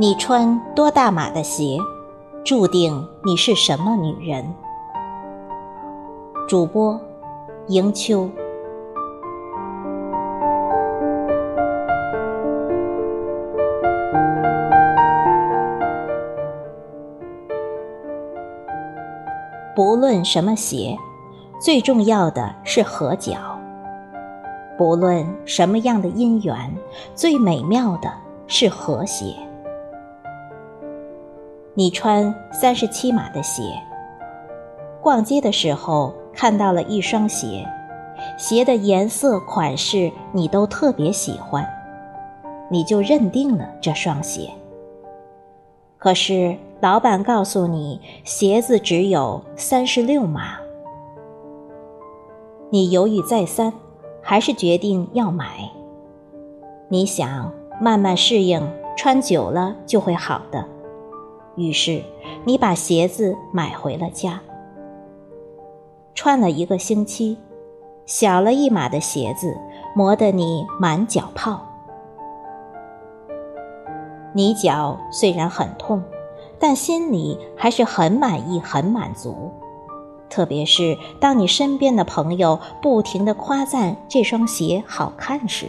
你穿多大码的鞋，注定你是什么女人。主播迎秋。不论什么鞋，最重要的是合脚。不论什么样的姻缘，最美妙的是和谐。你穿37码的鞋，逛街的时候看到了一双鞋，鞋的颜色款式你都特别喜欢，你就认定了这双鞋。可是老板告诉你鞋子只有36码，你犹豫再三，还是决定要买。你想慢慢适应，穿久了就会好的。于是你把鞋子买回了家，穿了一个星期，小了一码的鞋子磨得你满脚泡。你脚虽然很痛，但心里还是很满意很满足，特别是当你身边的朋友不停地夸赞这双鞋好看时。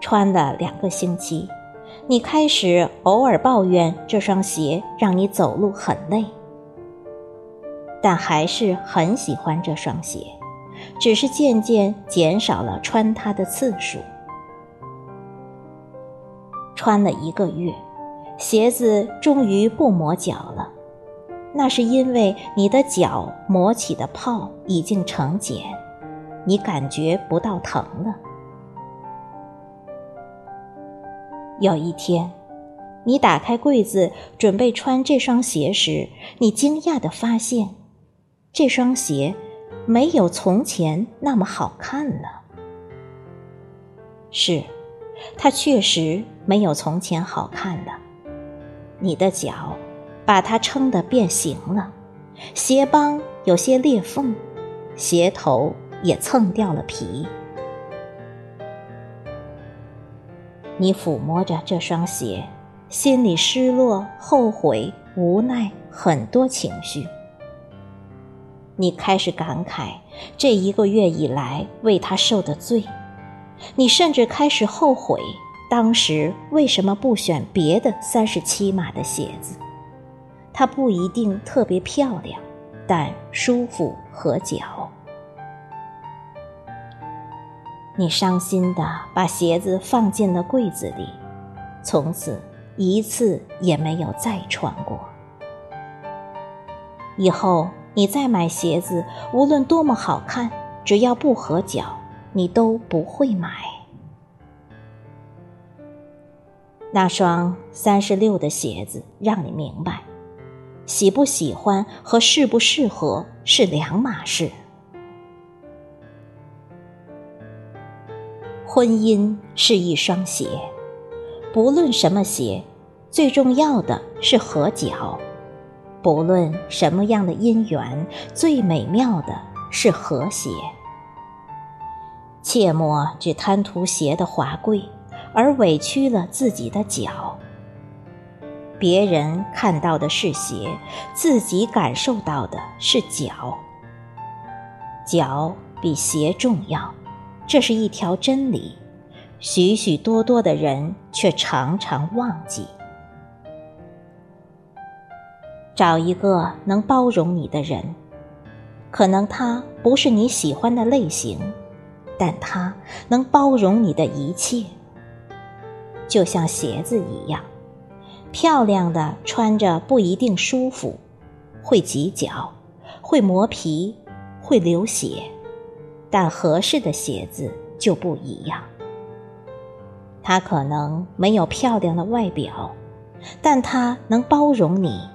穿了2个星期，你开始偶尔抱怨这双鞋让你走路很累，但还是很喜欢这双鞋，只是渐渐减少了穿它的次数。穿了1个月，鞋子终于不磨脚了，那是因为你的脚磨起的泡已经成茧，你感觉不到疼了。有一天，你打开柜子准备穿这双鞋时，你惊讶地发现，这双鞋没有从前那么好看了。是，它确实没有从前好看了。你的脚把它撑得变形了，鞋帮有些裂缝，鞋头也蹭掉了皮。你抚摸着这双鞋，心里失落、后悔、无奈，很多情绪。你开始感慨这1个月以来为他受的罪，你甚至开始后悔当时为什么不选别的37码的鞋子。它不一定特别漂亮，但舒服合脚。你伤心地把鞋子放进了柜子里，从此一次也没有再穿过。以后你再买鞋子，无论多么好看，只要不合脚，你都不会买。那双36的鞋子让你明白，喜不喜欢和适不适合是两码事。婚姻是一双鞋，不论什么鞋，最重要的是合脚。不论什么样的姻缘，最美妙的是和谐。切莫只贪图鞋的华贵，而委屈了自己的脚。别人看到的是鞋，自己感受到的是脚。脚比鞋重要，这是一条真理，许许多多的人却常常忘记。找一个能包容你的人，可能他不是你喜欢的类型，但他能包容你的一切。就像鞋子一样，漂亮的穿着不一定舒服，会挤脚，会磨皮，会流血，但合适的鞋子就不一样。它可能没有漂亮的外表，但它能包容你，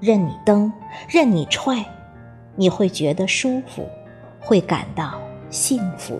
任你蹬，任你踹，你会觉得舒服，会感到幸福。